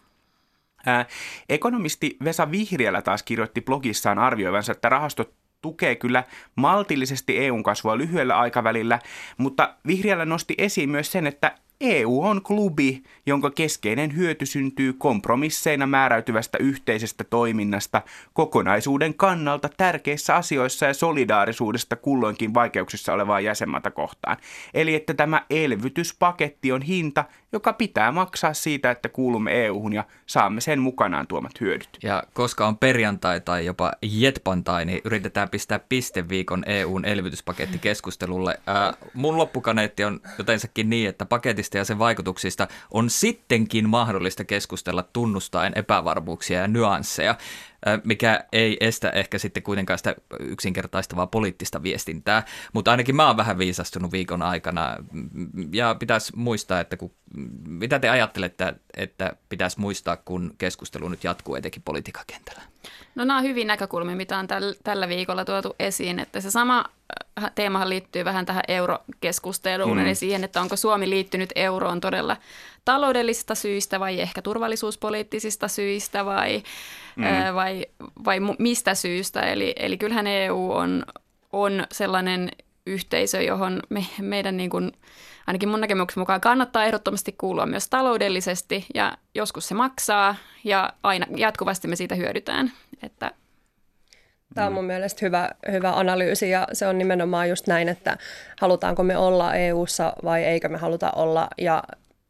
Ää, ekonomisti Vesa Vihriälä taas kirjoitti blogissaan arvioivansa, että rahastot tukee kyllä maltillisesti E U:n kasvua lyhyellä aikavälillä, mutta Vihriälä nosti esiin myös sen, että E U on klubi, jonka keskeinen hyöty syntyy kompromisseina määräytyvästä yhteisestä toiminnasta kokonaisuuden kannalta tärkeissä asioissa ja solidaarisuudesta kulloinkin vaikeuksissa olevaa jäsenmaata kohtaan. Eli että tämä elvytyspaketti on hinta, joka pitää maksaa siitä, että kuulumme E U:hun ja saamme sen mukanaan tuomat hyödyt. Ja koska on perjantai tai jopa jetpantai, niin yritetään pistää piste viikon E U:n elvytyspakettikeskustelulle. Äh, mun loppukaneetti on jotensakin niin, että paketista ja sen vaikutuksista on sittenkin mahdollista keskustella tunnustaen epävarmuuksia ja nyansseja, mikä ei estä ehkä sitten kuitenkaan sitä yksinkertaistavaa poliittista viestintää, mutta ainakin mä oon vähän viisastunut viikon aikana ja pitäisi muistaa, että kun, mitä te ajattelette, että pitäisi muistaa, kun keskustelu nyt jatkuu etenkin politiikan kentällä? No nämä on hyviä näkökulmia, mitä on täl, tällä viikolla tuotu esiin, että se sama teemahan liittyy vähän tähän eurokeskusteluun, mm. eli siihen, että onko Suomi liittynyt euroon todella taloudellisista syistä vai ehkä turvallisuuspoliittisista syistä vai, mm. ää, vai, vai mistä syystä. Eli, eli kyllähän E U on, on sellainen yhteisö, johon me, meidän niin kuin, ainakin mun näkemyksen mukaan kannattaa ehdottomasti kuulua myös taloudellisesti ja joskus se maksaa ja aina jatkuvasti me siitä hyödytään, että tämä on mun mielestä hyvä, hyvä analyysi ja se on nimenomaan just näin, että halutaanko me olla E U:ssa vai eikö me haluta olla ja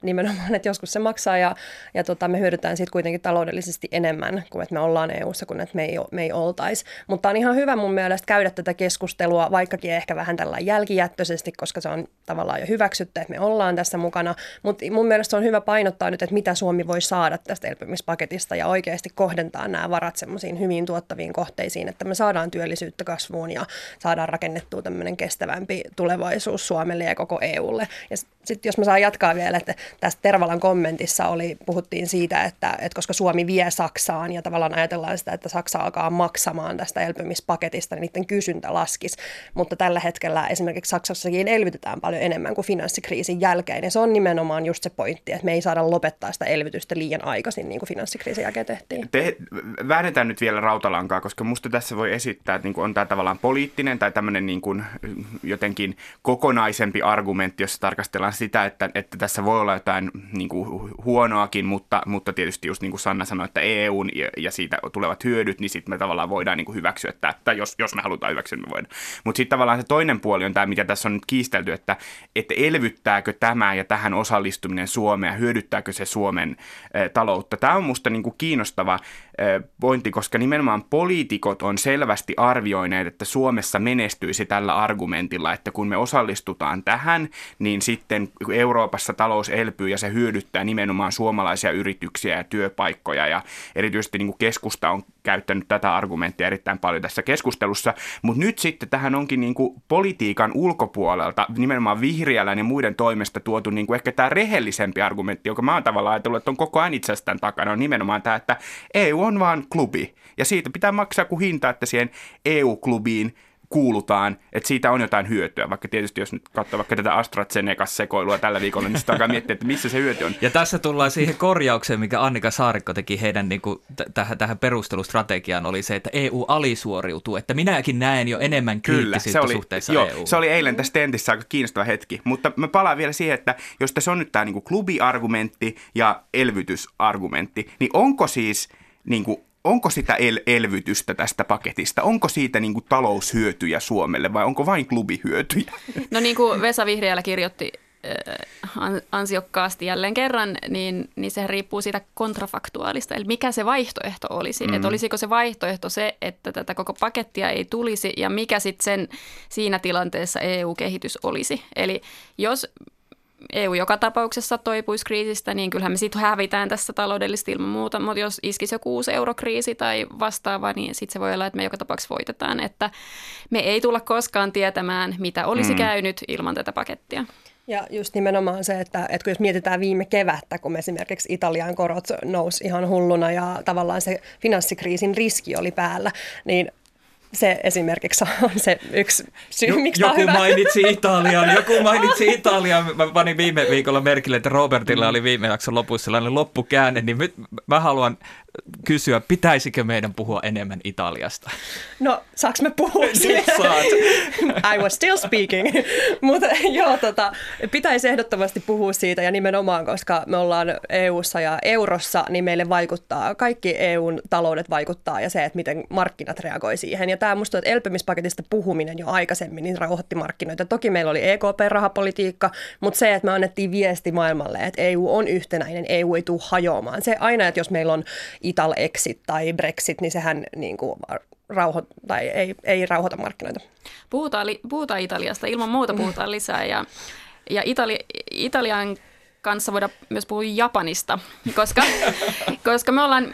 nimenomaan, että joskus se maksaa ja, ja tota, me hyödytään siitä kuitenkin taloudellisesti enemmän kuin että me ollaan E U:ssa, kun että me ei, me ei oltaisi. Mutta on ihan hyvä mun mielestä käydä tätä keskustelua, vaikkakin ehkä vähän tällä jälkijättöisesti, koska se on tavallaan jo hyväksytty, että me ollaan tässä mukana. Mutta mun mielestä se on hyvä painottaa nyt, että mitä Suomi voi saada tästä elpymispaketista ja oikeasti kohdentaa nämä varat semmoisiin hyvin tuottaviin kohteisiin, että me saadaan työllisyyttä kasvuun ja saadaan rakennettua tämmöinen kestävämpi tulevaisuus Suomelle ja koko E U:lle. Ja sitten jos mä saan jatkaa vielä, että tässä Tervalan kommentissa oli, puhuttiin siitä, että, että koska Suomi vie Saksaan ja tavallaan ajatellaan sitä, että Saksa alkaa maksamaan tästä elpymispaketista, niin niiden kysyntä laskisi. Mutta tällä hetkellä esimerkiksi Saksassakin elvytetään paljon enemmän kuin finanssikriisin jälkeen. Ja se on nimenomaan just se pointti, että me ei saada lopettaa sitä elvytystä liian aikaisin, niin kuin finanssikriisin jälkeen tehtiin. Te, vähennetään nyt vielä rautalankaa, koska musta tässä voi esittää, että on tämä tavallaan poliittinen tai tämmöinen niin kuin jotenkin kokonaisempi argumentti, jossa tarkastellaan sitä, että, että tässä voi olla jotain niin kuin huonoakin, mutta, mutta tietysti just niin kuin Sanna sanoi, että E U ja siitä tulevat hyödyt, niin sitten me tavallaan voidaan niin kuin hyväksyä, että, että jos, jos me halutaan hyväksyä, niin me voidaan. Mutta sitten tavallaan se toinen puoli on tämä, mitä tässä on nyt kiistelty, että, että elvyttääkö tämä ja tähän osallistuminen Suomea, hyödyttääkö se Suomen eh, taloutta. Tämä on musta niin kuin kiinnostava eh, pointti, koska nimenomaan poliitikot on selvästi arvioineet, että Suomessa menestyisi tällä argumentilla, että kun me osallistutaan tähän, niin sitten Euroopassa talous elpyy ja se hyödyttää nimenomaan suomalaisia yrityksiä ja työpaikkoja ja erityisesti niin kuin keskusta on käyttänyt tätä argumenttia erittäin paljon tässä keskustelussa, mutta nyt sitten tähän onkin niin kuin politiikan ulkopuolelta nimenomaan Vihriälän ja muiden toimesta tuotu niin kuin ehkä tämä rehellisempi argumentti, joka mä oon tavallaan ajatellut, että on koko ajan itsestään takana, on nimenomaan tämä, että E U on vaan klubi ja siitä pitää maksaa kuin hinta, että siihen E U-klubiin kuulutaan, että siitä on jotain hyötyä, vaikka tietysti jos nyt katsoo vaikka tätä AstraZeneca-sekoilua tällä viikolla, niin sitä alkaa miettiä, että missä se hyöty on. Ja tässä tullaan siihen korjaukseen, mikä Annika Saarikko teki heidän niin kuin, täh- tähän perustelustrategiaan, oli se, että E U alisuoriutuu, että minäkin näen jo enemmän kriittisyyttä suhteessa joo, E U. Se oli eilen tässä tentissä aika kiinnostava hetki, mutta mä palaan vielä siihen, että jos tässä on nyt tämä niin kuin klubiargumentti ja elvytysargumentti, niin onko siis niin kuin Onko sitä el- elvytystä tästä paketista? Onko siitä niin kuin taloushyötyjä Suomelle vai onko vain klubihyötyjä? No niin kuin Vesa Vihriälä kirjoitti ansiokkaasti jälleen kerran, niin, niin sehän riippuu siitä kontrafaktuaalista. Eli mikä se vaihtoehto olisi? Mm. Että olisiko se vaihtoehto se, että tätä koko pakettia ei tulisi ja mikä sitten sen siinä tilanteessa E U-kehitys olisi? Eli jos E U joka tapauksessa toipuisi kriisistä, niin kyllähän me sitten hävitään tässä taloudellisesti ilman muuta, mutta jos iskisi joku uusi eurokriisi tai vastaava, niin sitten se voi olla, että me joka tapauksessa voitetaan, että me ei tulla koskaan tietämään, mitä olisi käynyt ilman tätä pakettia. Ja just nimenomaan se, että, että jos mietitään viime kevättä, kun esimerkiksi Italian korot nousi ihan hulluna ja tavallaan se finanssikriisin riski oli päällä, niin se esimerkiksi on se yksi syy, miksi joku mainitsi Italian, joku mainitsi Italian. Mä panin viime viikolla merkille, että Robertilla oli viime jakson lopussa sellainen loppukäänne, niin nyt mä haluan kysyä, pitäisikö meidän puhua enemmän Italiasta? No, saaks me puhua? I was still speaking. Mutta joo, tota, pitäisi ehdottomasti puhua siitä ja nimenomaan, koska me ollaan E U:ssa ja eurossa, niin meille vaikuttaa, kaikki E U:n taloudet vaikuttaa ja se, että miten markkinat reagoi siihen. Ja tämä musta, että elpymispaketista puhuminen jo aikaisemmin niin rauhoitti markkinoita. Toki meillä oli E K P-rahapolitiikka, mutta se, että me annettiin viesti maailmalle, että E U on yhtenäinen, E U ei tule hajoamaan. Se aina, että jos meillä on ItalExit tai Brexit, niin sehän niin kuin rauho, tai ei, ei rauhoita markkinoita. Puhutaan, li, puhutaan Italiasta, ilman muuta puhutaan lisää. Ja, ja Itali, Italian kanssa voidaan myös puhua Japanista, koska, koska me ollaan,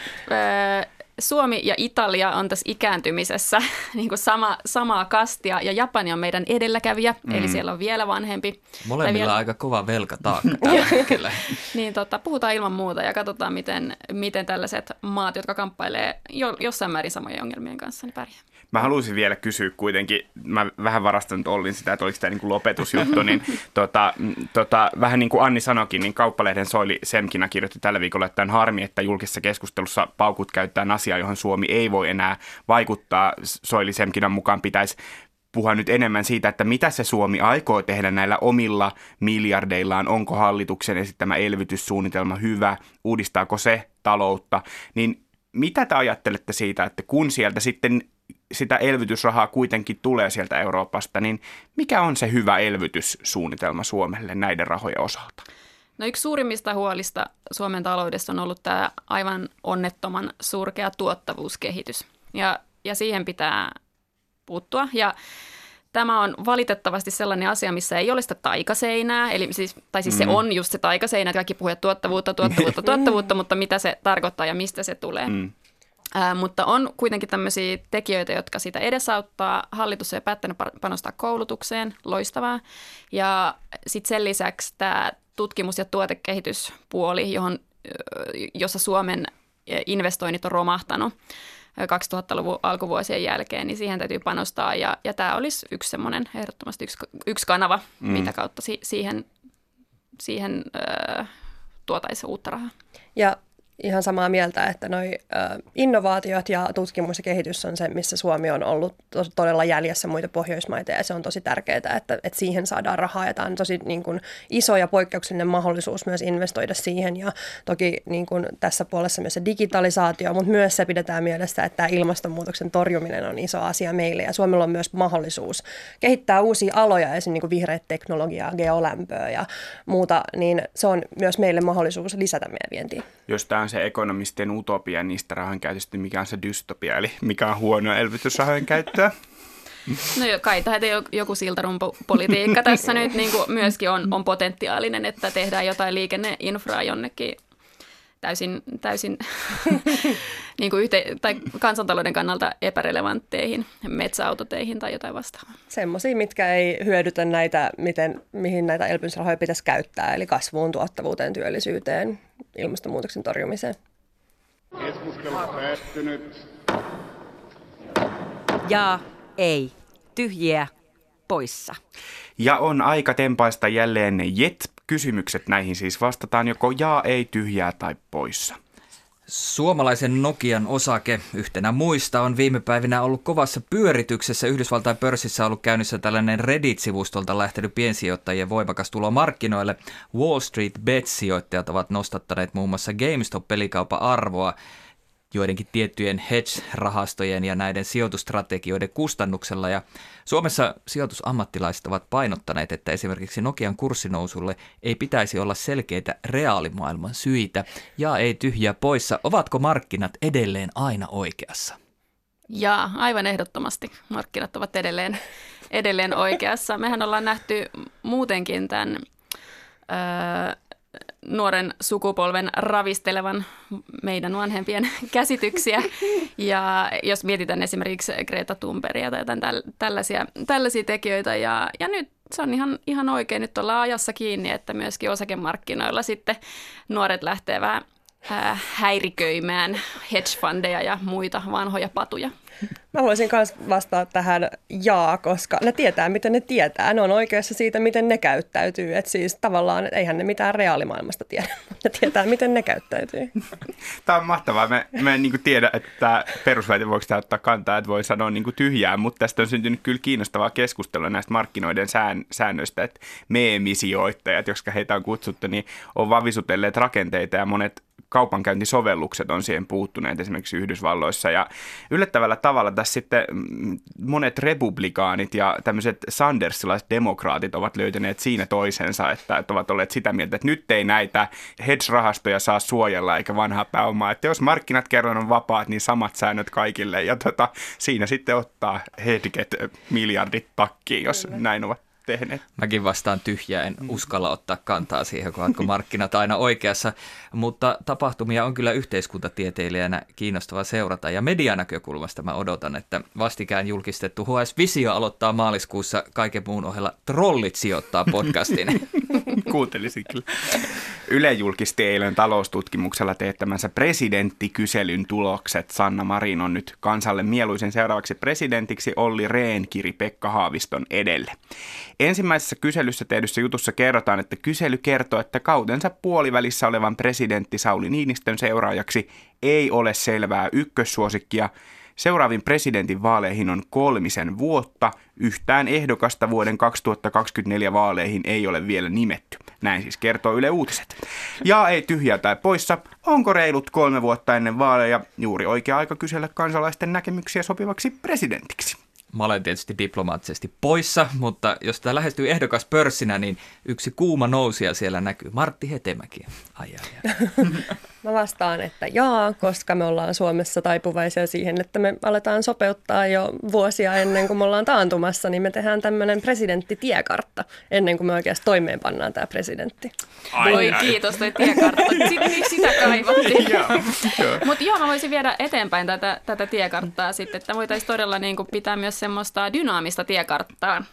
äh, Suomi ja Italia on tässä ikääntymisessä niin kuin sama, samaa kastia, ja Japani on meidän edelläkävijä, mm. eli siellä on vielä vanhempi. Molemmilla vielä aika kova velkataakka tällä hetkellä. Niin, tota, puhutaan ilman muuta ja katsotaan, miten, miten tällaiset maat, jotka kamppailee jo, jossain määrin samojen ongelmien kanssa, niin pärjää. Mä haluaisin vielä kysyä kuitenkin, mä vähän varastan nyt Ollin sitä, että oliko tämä niin kuin lopetusjuttu, niin tota, tota, vähän niin kuin Anni sanoikin, niin Kauppalehden Soili Semkinä kirjoitti tällä viikolla, että on harmi, että julkisessa keskustelussa paukut käytetään asiaa, johon Suomi ei voi enää vaikuttaa. Soili Semkinän mukaan pitäisi puhua nyt enemmän siitä, että mitä se Suomi aikoo tehdä näillä omilla miljardeillaan, onko hallituksen esittämä elvytyssuunnitelma hyvä, uudistaako se taloutta, niin mitä te ajattelette siitä, että kun sieltä sitten sitä elvytysrahaa kuitenkin tulee sieltä Euroopasta, niin mikä on se hyvä elvytyssuunnitelma Suomelle näiden rahojen osalta? No yksi suurimmista huolista Suomen taloudessa on ollut tämä aivan onnettoman surkea tuottavuuskehitys. Ja, ja siihen pitää puuttua. Ja tämä on valitettavasti sellainen asia, missä ei ole sitä taikaseinää. Eli siis, tai siis mm. se on just se taikaseinä, että kaikki puhuvat tuottavuutta, tuottavuutta, tuottavuutta, mutta mitä se tarkoittaa ja mistä se tulee. Mm. Ää, mutta on kuitenkin tämmöisiä tekijöitä, jotka sitä edesauttaa. Hallitus on päättänyt panostaa koulutukseen, loistavaa. Ja sitten sen lisäksi tämä tutkimus- ja tuotekehityspuoli, johon, jossa Suomen investoinnit on romahtanut kaksituhattaluvun alkuvuosien jälkeen, niin siihen täytyy panostaa. Ja, ja tämä olisi yksi semmoinen, ehdottomasti yksi, yksi kanava, mm. mitä kautta si, siihen, siihen ö, tuotaisi uutta rahaa. Ja ihan samaa mieltä, että noi ö, innovaatiot ja tutkimus ja kehitys on se, missä Suomi on ollut tos, todella jäljessä muita Pohjoismaita, ja se on tosi tärkeää, että, että siihen saadaan rahaa, ja tämä on tosi niin kun, iso ja poikkeuksellinen mahdollisuus myös investoida siihen, ja toki niin kun, tässä puolessa myös se digitalisaatio, mutta myös se pidetään mielessä, että tämä ilmastonmuutoksen torjuminen on iso asia meille, ja Suomella on myös mahdollisuus kehittää uusia aloja, esimerkiksi niin kun vihreät teknologiaa, geolämpöä ja muuta, niin se on myös meille mahdollisuus lisätä meidän vientiä. Jos tämä on se ekonomisten utopia niistä rahan käytöstä, mikä on se dystopia, eli mikä on huono elvytysrahojen käyttöä? No kai tähän joku siltarumpupolitiikka tässä nyt niin kuin myöskin on, on potentiaalinen, että tehdään jotain liikenneinfraa jonnekin täysin, täysin niin kuin yhte- tai kansantalouden kannalta epärelevantteihin, metsäautoteihin tai jotain vastaavaa. Semmoisia, mitkä ei hyödytä näitä, miten, mihin näitä elpymisrahoja pitäisi käyttää, eli kasvuun, tuottavuuteen, työllisyyteen, ilmastonmuutoksen torjumiseen. Keskustelu päättynyt. Jaa, ei, tyhjiä, poissa. Ja on aika tempaista jälleen J E T P. Kysymykset näihin siis vastataan joko jaa, ei, tyhjää tai poissa. Suomalaisen Nokian osake yhtenä muista on viime päivinä ollut kovassa pyörityksessä. Yhdysvaltain pörssissä on ollut käynnissä tällainen Reddit-sivustolta lähtenyt piensijoittajien voimakas tulo markkinoille. Wall Street Bet-sijoittajat ovat nostattaneet muun muassa GameStop-pelikaupan arvoa joidenkin tiettyjen hedge-rahastojen ja näiden sijoitustrategioiden kustannuksella. Ja Suomessa sijoitusammattilaiset ovat painottaneet, että esimerkiksi Nokian kurssinousulle ei pitäisi olla selkeitä reaalimaailman syitä. Ja ei tyhjää poissa. Ovatko markkinat edelleen aina oikeassa? Jaa, aivan ehdottomasti markkinat ovat edelleen, edelleen oikeassa. Mehän ollaan nähty muutenkin tämän... Öö, nuoren sukupolven ravistelevan meidän vanhempien käsityksiä. Ja jos mietitään esimerkiksi Greta Thunbergia tai jotain tällaisia, tällaisia tekijöitä. Ja, ja nyt se on ihan, ihan oikein. Nyt ollaan ajassa kiinni, että myöskin osakemarkkinoilla sitten nuoret lähtee vähän äh, häiriköimään hedgefundeja ja muita vanhoja patuja. Mä haluaisin myös vastata tähän jaa, koska ne tietää, miten ne tietää. Ne on oikeassa siitä, miten ne käyttäytyy. Et siis tavallaan eihän ne mitään reaalimaailmasta tiedä. Ne tietää, miten ne käyttäytyy. Tämä on mahtavaa. Me, me en niin tiedä, että perusväite voiko tämä ottaa kantaa, että voi sanoa niin tyhjää, mutta tästä on syntynyt kyllä kiinnostavaa keskustelua näistä markkinoiden sään, säännöistä, että meemisijoittajat, jotka heitä on kutsuttu, niin on vavisutelleet rakenteita ja monet kaupankäyntisovellukset on siihen puuttuneet esimerkiksi Yhdysvalloissa, ja yllättävällä tavalla tässä sitten monet republikaanit ja tämmöiset sandersilaiset demokraatit ovat löytäneet siinä toisensa, että ovat olleet sitä mieltä, että nyt ei näitä hedge-rahastoja saa suojella eikä vanhaa pääomaa, että jos markkinat kerran on vapaat, niin samat säännöt kaikille, ja tota, siinä sitten ottaa hedget miljardit takkiin, jos näin ovat tehneet. Mäkin vastaan tyhjää, en uskalla ottaa kantaa siihen, kun ovatko markkinat aina oikeassa, mutta tapahtumia on kyllä yhteiskuntatieteilijänä kiinnostava seurata, ja median näkökulmasta mä odotan, että vastikään julkistettu H S Visio aloittaa maaliskuussa kaiken muun ohella Trollit sijoittaa -podcastin. Kuuntelisin kyllä. Yle julkisti eilen taloustutkimuksella teettämänsä presidenttikyselyn tulokset. Sanna Marin on nyt kansalle mieluisen seuraavaksi presidentiksi. Olli Rehn kiri Pekka Haaviston edelle. Ensimmäisessä kyselyssä tehdyssä jutussa kerrotaan, että kysely kertoo, että kautensa puolivälissä olevan presidentti Sauli Niinistön seuraajaksi ei ole selvää ykkössuosikkia. Seuraaviin presidentin vaaleihin on kolmisen vuotta. Yhtään ehdokasta vuoden kaksituhattakaksikymmentäneljä vaaleihin ei ole vielä nimetty. Näin siis kertoo Yle Uutiset. Ja ei tyhjää tai poissa. Onko reilut kolme vuotta ennen vaaleja juuri oikea aika kysellä kansalaisten näkemyksiä sopivaksi presidentiksi? Mä olen tietysti diplomaattisesti poissa, mutta jos tämä lähestyy ehdokas pörssinä, niin yksi kuuma nousija siellä näkyy. Martti Hetemäki. Ai, ai, ai. Mä vastaan, että jaa, koska me ollaan Suomessa taipuvaisia siihen, että me aletaan sopeuttaa jo vuosia ennen kuin me ollaan taantumassa, niin me tehdään tämmöinen presidenttitiekartta ennen kuin me oikeasti toimeenpannaan tämä presidentti. Ai, voi ai. Kiitos toi tiekartta. Sitten sitä kaivattiin. Mutta joo, mä voisin viedä eteenpäin tätä, tätä tiekarttaa sitten, että voitaisiin todella niin kuin pitää myös semmoista dynaamista tiekarttaa.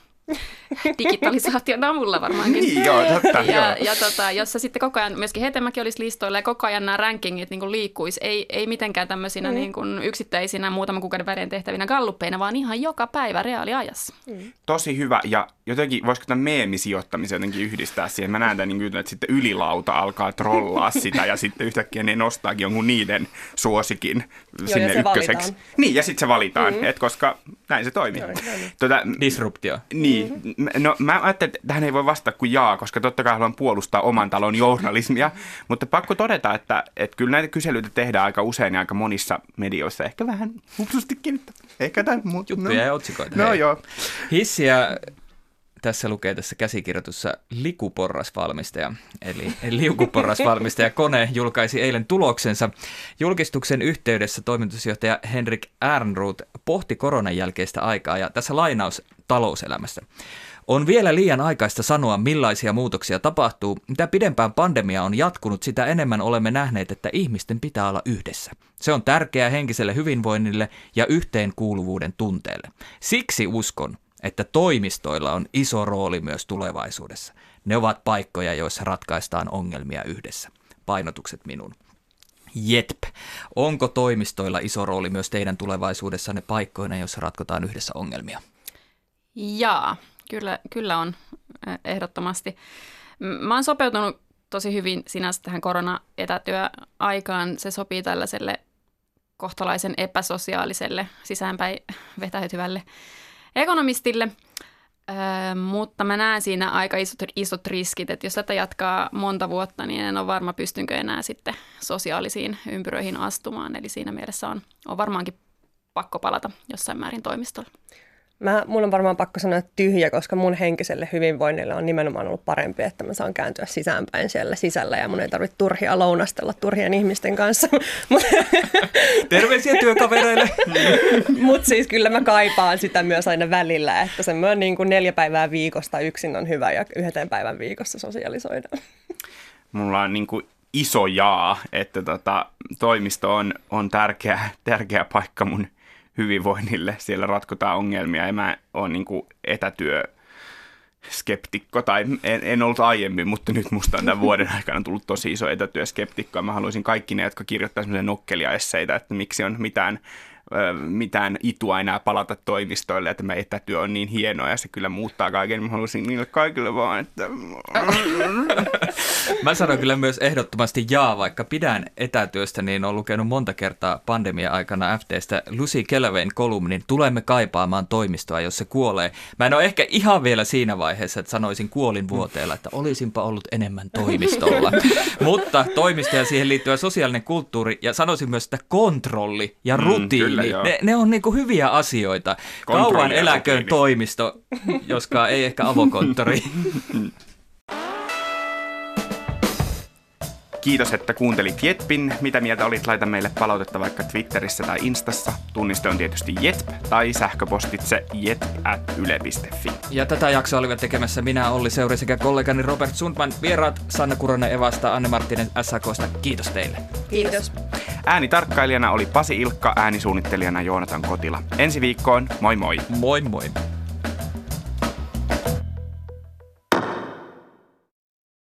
Digitalisaation avulla varmaankin. Niin, joo, totta, ja, ja tota, jossa sitten koko ajan, myöskin Hetemäki olisi listoilla ja koko ajan nämä rankingit niin kuin liikkuisi, ei, ei mitenkään tämmöisinä mm. niin kuin yksittäisinä muutaman kuukauden välein tehtävinä galluppeina, vaan ihan joka päivä reaaliajassa. Mm. Tosi hyvä, ja jotenkin voisiko tämän meemisijoittamisen jotenkin yhdistää siihen. Mä näen tämän niin kuin, että sitten ylilauta alkaa trollaa sitä ja sitten yhtäkkiä ne nostaakin jonkun niiden suosikin joo, sinne ja ykköseksi. Valitaan. Niin, ja sitten se valitaan, mm. et koska näin se toimii. Joo, tota, disruptio. Niin. Mm-hmm. No mä ajattelin, että tähän ei voi vastata kuin jaa, koska totta kai haluan puolustaa oman talon journalismia, mutta pakko todeta, että, että kyllä näitä kyselyitä tehdään aika usein ja aika monissa medioissa, ehkä vähän hupsustikin, ehkä tämän muut. Juttuja no. ja otsikoita. No hei. Joo. Hissiä tässä lukee tässä käsikirjoitussa likuporrasvalmistaja, eli liukuporrasvalmistaja Kone julkaisi eilen tuloksensa. Julkistuksen yhteydessä toimitusjohtaja Henrik Ehrnrooth pohti koronan jälkeistä aikaa ja tässä lainaus talouselämästä. On vielä liian aikaista sanoa, millaisia muutoksia tapahtuu. Mitä pidempään pandemia on jatkunut, sitä enemmän olemme nähneet, että ihmisten pitää olla yhdessä. Se on tärkeää henkiselle hyvinvoinnille ja yhteenkuuluvuuden tunteelle. Siksi uskon, että toimistoilla on iso rooli myös tulevaisuudessa. Ne ovat paikkoja, joissa ratkaistaan ongelmia yhdessä. Painotukset minun. J E T P. Onko toimistoilla iso rooli myös teidän tulevaisuudessanne paikkoina, joissa ratkotaan yhdessä ongelmia? Jaa, kyllä, kyllä on ehdottomasti. Mä oon sopeutunut tosi hyvin sinänsä tähän korona-etätyöaikaan. Se sopii tällaiselle kohtalaisen epäsosiaaliselle, sisäänpäin vetäytyvälle ekonomistille, äh, mutta mä näen siinä aika isot, isot riskit, että jos tätä jatkaa monta vuotta, niin en ole varma, pystynkö enää sitten sosiaalisiin ympyröihin astumaan. Eli siinä mielessä on, on varmaankin pakko palata jossain määrin toimistolla. Mä, mun on varmaan pakko sanoa tyhjä, koska mun henkiselle hyvinvoinnille on nimenomaan ollut parempi, että mä saan kääntyä sisäänpäin siellä sisällä ja mun ei tarvitse turhia lounastella turhien ihmisten kanssa. Terveisiä työkavereille! Mutta siis kyllä mä kaipaan sitä myös aina välillä, että semmoinen niin kuin neljä päivää viikosta yksin on hyvä ja yhden päivän viikossa sosialisoidaan. Mulla on niin kuin iso jaa, että tota, toimisto on, on tärkeä, tärkeä paikka mun hyvinvoinnille. Siellä ratkotaan ongelmia ja mä oon niin kuin etätyöskeptikko, tai en, en ollut aiemmin, mutta nyt musta on tämän vuoden aikana tullut tosi iso etätyöskeptikko. Mä haluaisin kaikki ne, jotka kirjoittaa semmoisia nokkeliaesseitä, että miksi on mitään, mitään itua enää palata toimistoille, että tämä etätyö on niin hienoa ja se kyllä muuttaa kaiken. Mä haluaisin niille kaikille vaan, että... Mä sanon kyllä myös ehdottomasti jaa, vaikka pidän etätyöstä, niin olen lukenut monta kertaa pandemia-aikana F T:stä Lucy Kelevein kolumnin Tulemme kaipaamaan toimistoa, jos se kuolee. Mä en ole ehkä ihan vielä siinä vaiheessa, että sanoisin kuolinvuoteella, että olisinpa ollut enemmän toimistolla. Mutta toimisto ja siihen liittyvä sosiaalinen kulttuuri ja sanoisin myös, että kontrolli ja rutiini, mm, kyllä, ne, ne on niin kuin hyviä asioita. Kontrolli Kauan eläköön rutiini. Toimisto, joskaan ei ehkä avokonttori. Kiitos, että kuuntelit J E T Pin. Mitä mieltä olit, laita meille palautetta vaikka Twitterissä tai Instassa. Tunniste on tietysti J E T P tai sähköpostitse j e t p at yle piste f i. Ja tätä jaksoa olivat tekemässä minä, Olli Seuri sekä kollegani Robert Sundman. Vieraat Sanna Kurronen Evasta, Anni Marttinen S A K:sta. Kiitos teille. Kiitos. Äänitarkkailijana oli Pasi Ilkka, äänisuunnittelijana Joonatan Kotila. Ensi viikkoon, moi moi. Moi moi.